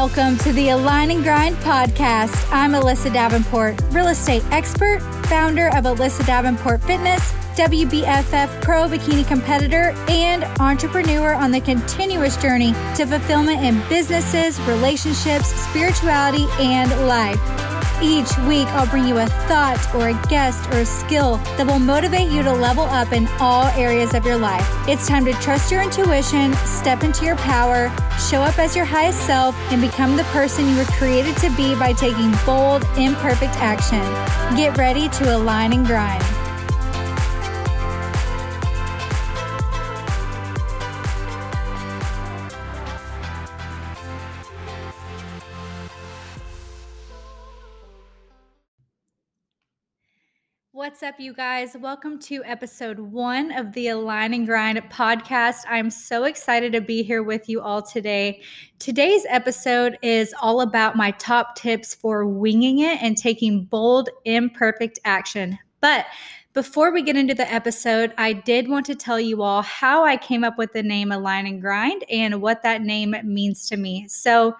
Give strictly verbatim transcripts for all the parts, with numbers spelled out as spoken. Welcome to the Align and Grind podcast. I'm Alyssa Davenport, real estate expert, founder of Alyssa Davenport Fitness, W B F F Pro Bikini competitor, and entrepreneur on the continuous journey to fulfillment in businesses, relationships, spirituality, and life. Each week, I'll bring you a thought or a guest or a skill that will motivate you to level up in all areas of your life. It's time to trust your intuition, step into your power, show up as your highest self, and become the person you were created to be by taking bold, imperfect action. Get ready to align and grind. What's up, you guys? Welcome to episode one of the Align and Grind podcast. I'm so excited to be here with you all today. Today's episode is all about my top tips for winging it and taking bold, imperfect action. But before we get into the episode, I did want to tell you all how I came up with the name Align and Grind and what that name means to me. So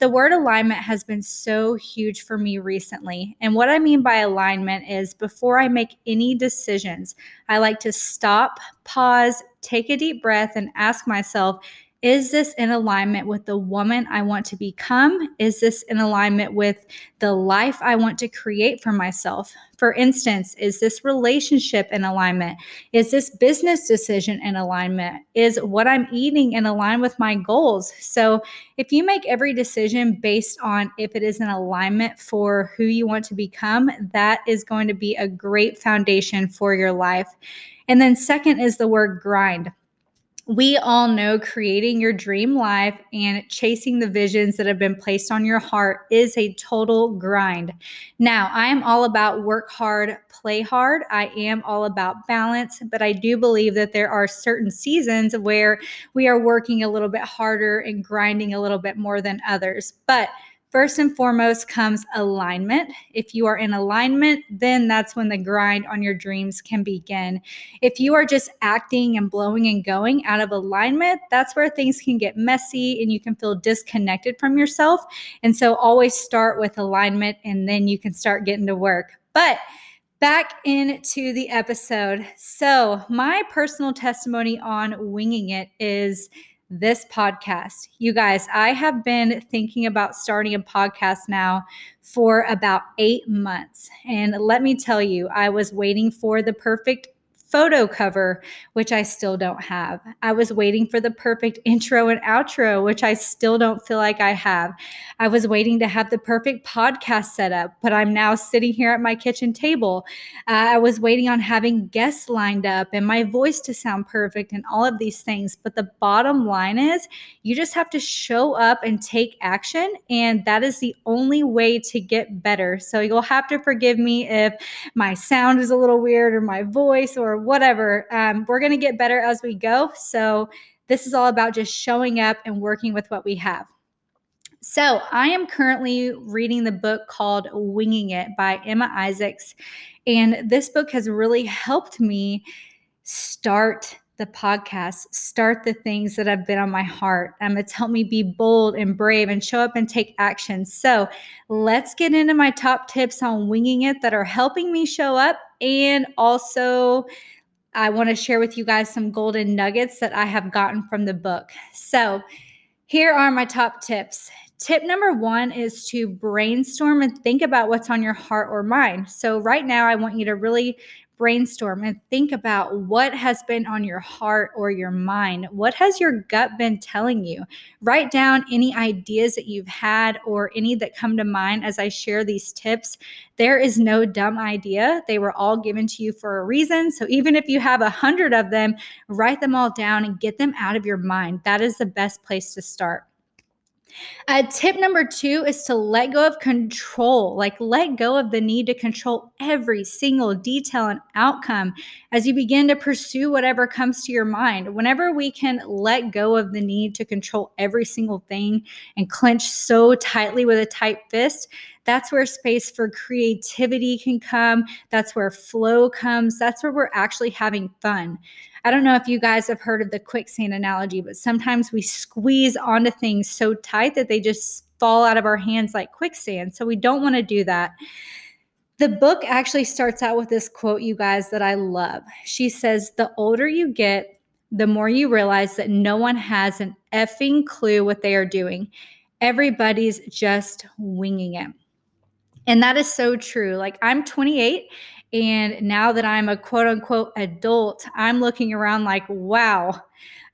the word alignment has been so huge for me recently. And what I mean by alignment is before I make any decisions, I like to stop, pause, take a deep breath, and ask myself, is this in alignment with the woman I want to become? Is this in alignment with the life I want to create for myself? For instance, is this relationship in alignment? Is this business decision in alignment? Is what I'm eating in alignment with my goals? So if you make every decision based on if it is in alignment for who you want to become, that is going to be a great foundation for your life. And then second is the word grind. We all know creating your dream life and chasing the visions that have been placed on your heart is a total grind. Now, I am all about work hard, play hard. I am all about balance, but I do believe that there are certain seasons where we are working a little bit harder and grinding a little bit more than others. But first and foremost comes alignment. If you are in alignment, then that's when the grind on your dreams can begin. If you are just acting and blowing and going out of alignment, that's where things can get messy and you can feel disconnected from yourself. And so always start with alignment and then you can start getting to work. But back into the episode. So my personal testimony on winging it is this podcast. You guys, I have been thinking about starting a podcast now for about eight months. And let me tell you, I was waiting for the perfect photo cover, which I still don't have. I was waiting for the perfect intro and outro, which I still don't feel like I have. I was waiting to have the perfect podcast set up, but I'm now sitting here at my kitchen table. Uh, I was waiting on having guests lined up and my voice to sound perfect and all of these things. But the bottom line is you just have to show up and take action. And that is the only way to get better. So you'll have to forgive me if my sound is a little weird or my voice or whatever. Um, we're going to get better as we go. So this is all about just showing up and working with what we have. So I am currently reading the book called Winging It by Emma Isaacs. And this book has really helped me start the podcast, start the things that have been on my heart. Um, it's helped me be bold and brave and show up and take action. So let's get into my top tips on winging it that are helping me show up. And also, I want to share with you guys some golden nuggets that I have gotten from the book. So here are my top tips. Tip number one is to brainstorm and think about what's on your heart or mind. So right now, I want you to really brainstorm and think about what has been on your heart or your mind. What has your gut been telling you? Write down any ideas that you've had or any that come to mind as I share these tips. There is no dumb idea. They were all given to you for a reason. So even if you have a hundred of them, write them all down and get them out of your mind. That is the best place to start. Uh, tip number two is to let go of control, like let go of the need to control every single detail and outcome as you begin to pursue whatever comes to your mind. Whenever we can let go of the need to control every single thing and clench so tightly with a tight fist, that's where space for creativity can come. That's where flow comes. That's where we're actually having fun. I don't know if you guys have heard of the quicksand analogy, but sometimes we squeeze onto things so tight that they just fall out of our hands like quicksand. So we don't want to do that. The book actually starts out with this quote, you guys, that I love. She says, the older you get, the more you realize that no one has an effing clue what they are doing. Everybody's just winging it. And that is so true. Like, I'm twenty-eight, and now that I'm a quote unquote adult, I'm looking around like, wow,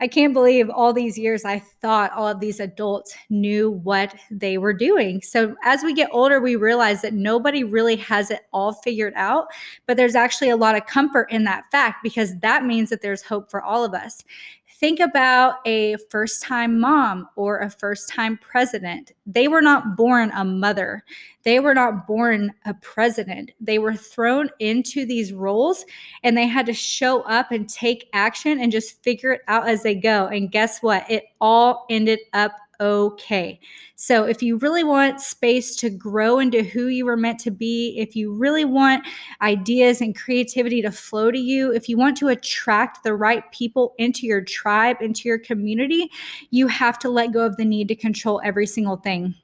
I can't believe all these years I thought all of these adults knew what they were doing. So as we get older, we realize that nobody really has it all figured out, but there's actually a lot of comfort in that fact, because that means that there's hope for all of us. Think about a first-time mom or a first-time president. They were not born a mother. They were not born a president. They were thrown into these roles, and they had to show up and take action and just figure it out as they go. And guess what? It all ended up okay. So if you really want space to grow into who you were meant to be, if you really want ideas and creativity to flow to you, if you want to attract the right people into your tribe, into your community, you have to let go of the need to control every single thing.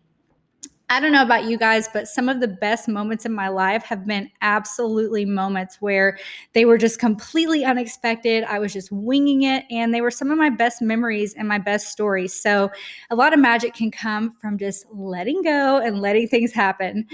I don't know about you guys, but some of the best moments in my life have been absolutely moments where they were just completely unexpected. I was just winging it, and they were some of my best memories and my best stories. So a lot of magic can come from just letting go and letting things happen.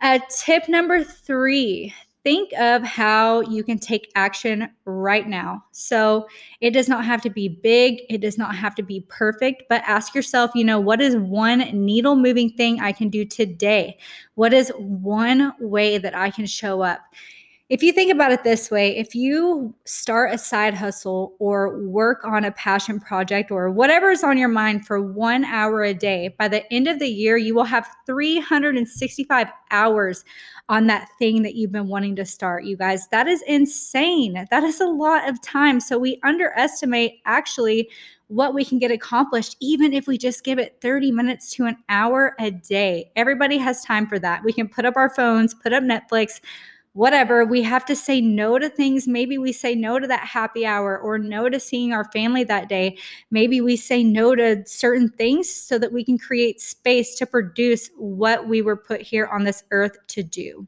Uh, tip number three. Think of how you can take action right now. So it does not have to be big. It does not have to be perfect, but ask yourself, you know, what is one needle moving thing I can do today? What is one way that I can show up? If you think about it this way, if you start a side hustle or work on a passion project or whatever is on your mind for one hour a day, by the end of the year, you will have three hundred sixty-five hours on that thing that you've been wanting to start, you guys. That is insane. That is a lot of time. So we underestimate actually what we can get accomplished, even if we just give it thirty minutes to an hour a day. Everybody has time for that. We can put up our phones, put up Netflix, whatever. We have to say no to things. Maybe we say no to that happy hour or no to seeing our family that day. Maybe we say no to certain things so that we can create space to produce what we were put here on this earth to do.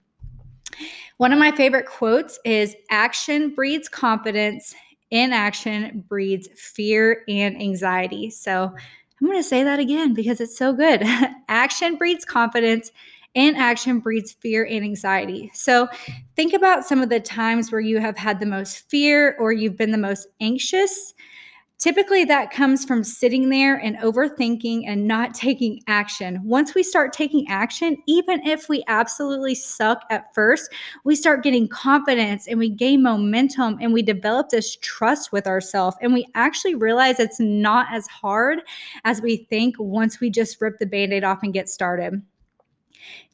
One of my favorite quotes is, action breeds confidence, inaction breeds fear and anxiety. So I'm going to say that again because it's so good. Action breeds confidence, inaction breeds fear and anxiety. So think about some of the times where you have had the most fear or you've been the most anxious. Typically that comes from sitting there and overthinking and not taking action. Once we start taking action, even if we absolutely suck at first, we start getting confidence and we gain momentum and we develop this trust with ourselves. And we actually realize it's not as hard as we think once we just rip the Band-Aid off and get started.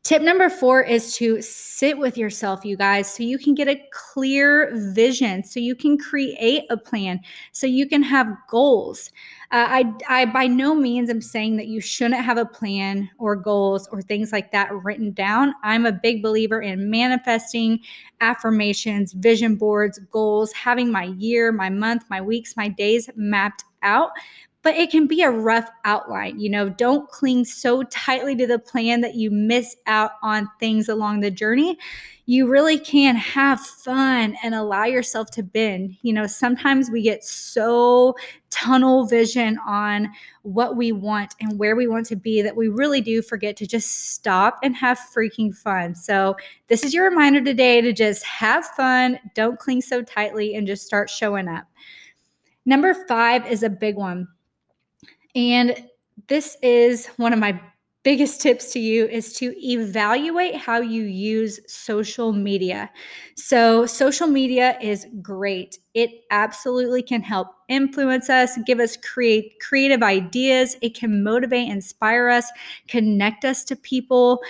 Tip number four is to sit with yourself, you guys, so you can get a clear vision, so you can create a plan, so you can have goals. Uh, I, I by no means am saying that you shouldn't have a plan or goals or things like that written down. I'm a big believer in manifesting, affirmations, vision boards, goals, having my year, my month, my weeks, my days mapped out. But it can be a rough outline. You know, don't cling so tightly to the plan that you miss out on things along the journey. You really can have fun and allow yourself to bend. You know, sometimes we get so tunnel vision on what we want and where we want to be that we really do forget to just stop and have freaking fun. So this is your reminder today to just have fun, don't cling so tightly, and just start showing up. Number five is a big one. And this is one of my biggest tips to you, is to evaluate how you use social media. So social media is great. It absolutely can help influence us, give us create creative ideas. It can motivate, inspire us, connect us to people.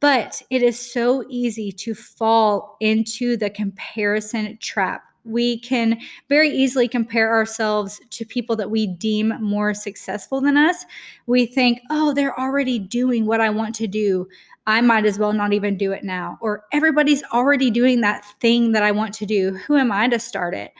But it is so easy to fall into the comparison trap. We can very easily compare ourselves to people that we deem more successful than us. We think, oh, they're already doing what I want to do. I might as well not even do it now. Or everybody's already doing that thing that I want to do. Who am I to start it?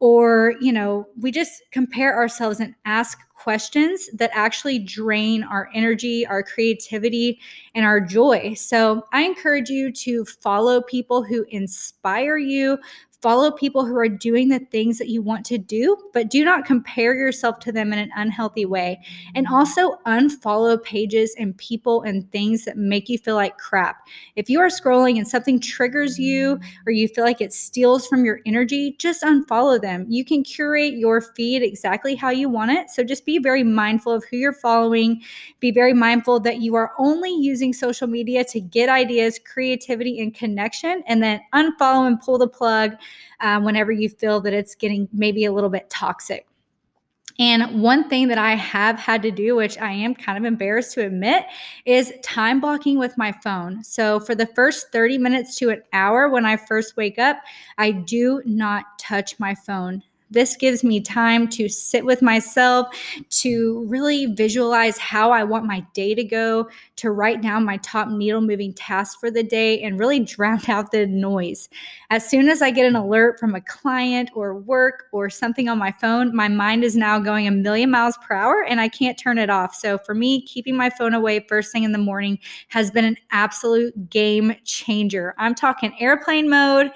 Or, you know, we just compare ourselves and ask questions that actually drain our energy, our creativity, and our joy. So I encourage you to follow people who inspire you, follow people who are doing the things that you want to do, but do not compare yourself to them in an unhealthy way. And also unfollow pages and people and things that make you feel like crap. If you are scrolling and something triggers you or you feel like it steals from your energy, just unfollow them. You can curate your feed exactly how you want it. So just be very mindful of who you're following. Be very mindful that you are only using social media to get ideas, creativity, and connection, and then unfollow and pull the plug Um, whenever you feel that it's getting maybe a little bit toxic. And one thing that I have had to do, which I am kind of embarrassed to admit, is time blocking with my phone. So for the first thirty minutes to an hour when I first wake up, I do not touch my phone. This gives me time to sit with myself, to really visualize how I want my day to go, to write down my top needle moving tasks for the day, and really drown out the noise. As soon as I get an alert from a client or work or something on my phone, my mind is now going a million miles per hour and I can't turn it off. So for me, keeping my phone away first thing in the morning has been an absolute game changer. I'm talking airplane mode.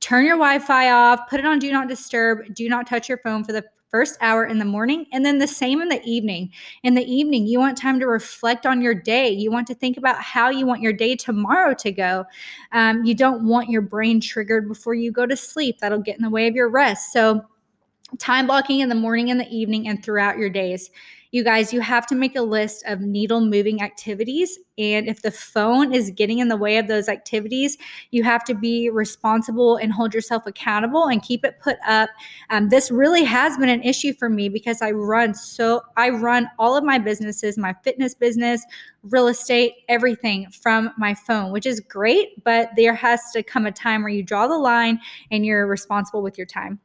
Turn your Wi-Fi off, put it on do not disturb, do not touch your phone for the first hour in the morning, and then the same in the evening. In the evening, you want time to reflect on your day. You want to think about how you want your day tomorrow to go. Um, you don't want your brain triggered before you go to sleep. That'll get in the way of your rest. So time blocking in the morning and the evening and throughout your days. You guys, you have to make a list of needle moving activities. And if the phone is getting in the way of those activities, you have to be responsible and hold yourself accountable and keep it put up. Um, this really has been an issue for me because I run so I run all of my businesses, my fitness business, real estate, everything from my phone, which is great, but there has to come a time where you draw the line and you're responsible with your time.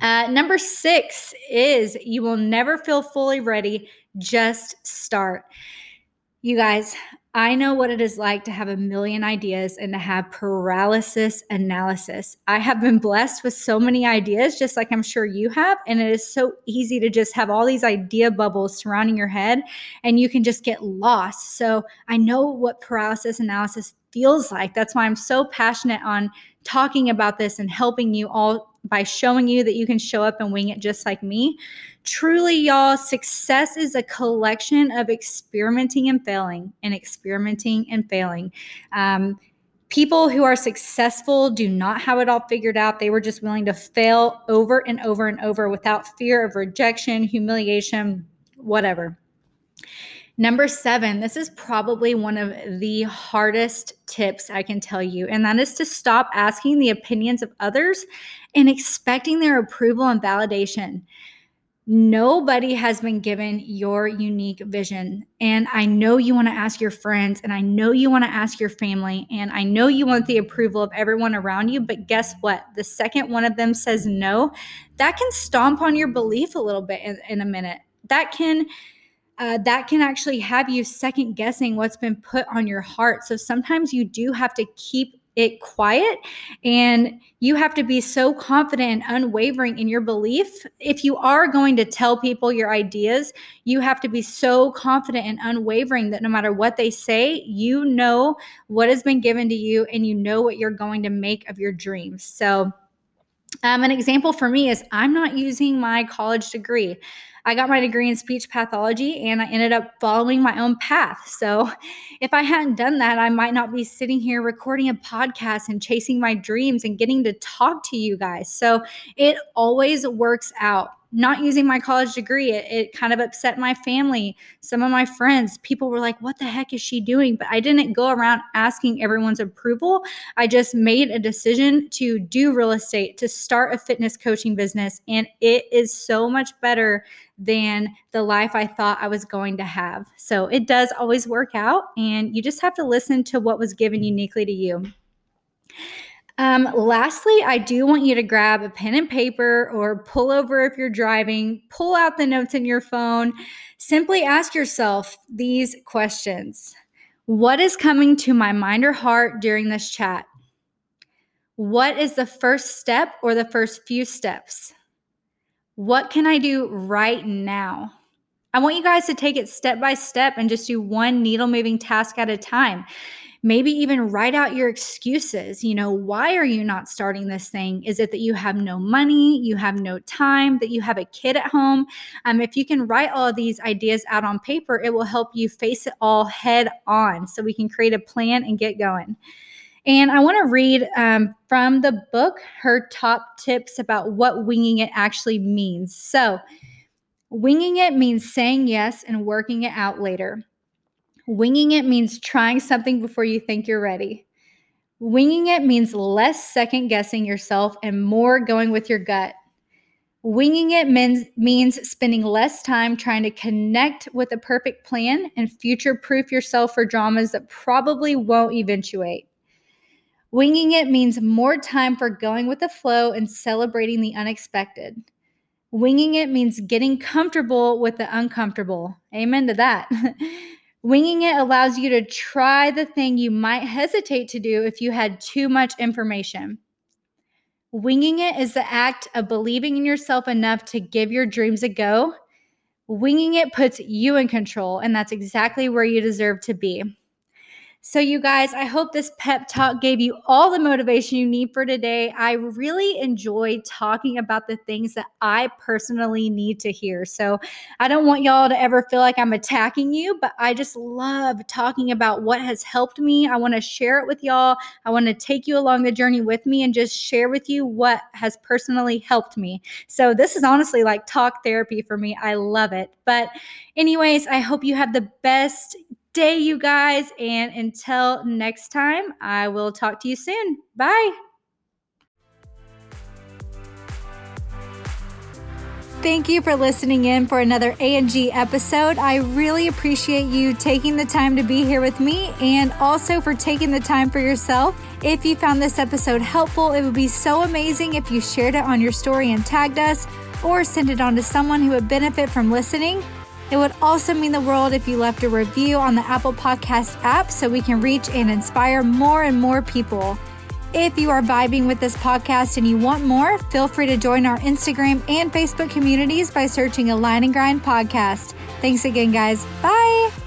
Uh, number six is you will never feel fully ready. Just start. You guys, I know what it is like to have a million ideas and to have paralysis analysis. I have been blessed with so many ideas, just like I'm sure you have. And it is so easy to just have all these idea bubbles surrounding your head and you can just get lost. So I know what paralysis analysis feels like. That's why I'm so passionate on talking about this and helping you all by showing you that you can show up and wing it just like me. Truly, y'all, success is a collection of experimenting and failing and experimenting and failing. Um, people who are successful do not have it all figured out. They were just willing to fail over and over and over without fear of rejection, humiliation, whatever. Number seven, this is probably one of the hardest tips I can tell you, and that is to stop asking the opinions of others and expecting their approval and validation. Nobody has been given your unique vision. And I know you want to ask your friends, and I know you want to ask your family, and I know you want the approval of everyone around you, but guess what? The second one of them says no, that can stomp on your belief a little bit in, in a minute. That can... Uh, that can actually have you second guessing what's been put on your heart. So sometimes you do have to keep it quiet, and you have to be so confident and unwavering in your belief. If you are going to tell people your ideas, you have to be so confident and unwavering that no matter what they say, you know what has been given to you and you know what you're going to make of your dreams. So um, an example for me is I'm not using my college degree. I got my degree in speech pathology and I ended up following my own path. So if I hadn't done that, I might not be sitting here recording a podcast and chasing my dreams and getting to talk to you guys. So it always works out. Not using my college degree, it, it kind of upset my family. Some of my friends, people were like, what the heck is she doing? But I didn't go around asking everyone's approval. I just made a decision to do real estate, to start a fitness coaching business. And it is so much better than the life I thought I was going to have. So it does always work out. And you just have to listen to what was given uniquely to you. Um, lastly, I do want you to grab a pen and paper or pull over if you're driving, pull out the notes in your phone. Simply ask yourself these questions. What is coming to my mind or heart during this chat? What is the first step or the first few steps? What can I do right now? I want you guys to take it step by step and just do one needle moving task at a time. Maybe even write out your excuses. You know, why are you not starting this thing? Is it that you have no money, you have no time, that you have a kid at home? Um, if you can write all of these ideas out on paper, it will help you face it all head on so we can create a plan and get going. And I want to read um, from the book, her top tips about what winging it actually means. So winging it means saying yes and working it out later. Winging it means trying something before you think you're ready. Winging it means less second guessing yourself and more going with your gut. Winging it means, means spending less time trying to connect with a perfect plan and future-proof yourself for dramas that probably won't eventuate. Winging it means more time for going with the flow and celebrating the unexpected. Winging it means getting comfortable with the uncomfortable. Amen to that. Winging it allows you to try the thing you might hesitate to do if you had too much information. Winging it is the act of believing in yourself enough to give your dreams a go. Winging it puts you in control, and that's exactly where you deserve to be. So you guys, I hope this pep talk gave you all the motivation you need for today. I really enjoy talking about the things that I personally need to hear. So I don't want y'all to ever feel like I'm attacking you, but I just love talking about what has helped me. I want to share it with y'all. I want to take you along the journey with me and just share with you what has personally helped me. So this is honestly like talk therapy for me. I love it. But anyways, I hope you have the best day, you guys, and until next time, I will talk to you soon. Bye. Thank you for listening in for another A and G episode. I really appreciate you taking the time to be here with me and also for taking the time for yourself. If you found this episode helpful, it would be so amazing if you shared it on your story and tagged us or send it on to someone who would benefit from listening. It would also mean the world if you left a review on the Apple Podcast app so we can reach and inspire more and more people. If you are vibing with this podcast and you want more, feel free to join our Instagram and Facebook communities by searching Align and Grind Podcast. Thanks again, guys. Bye.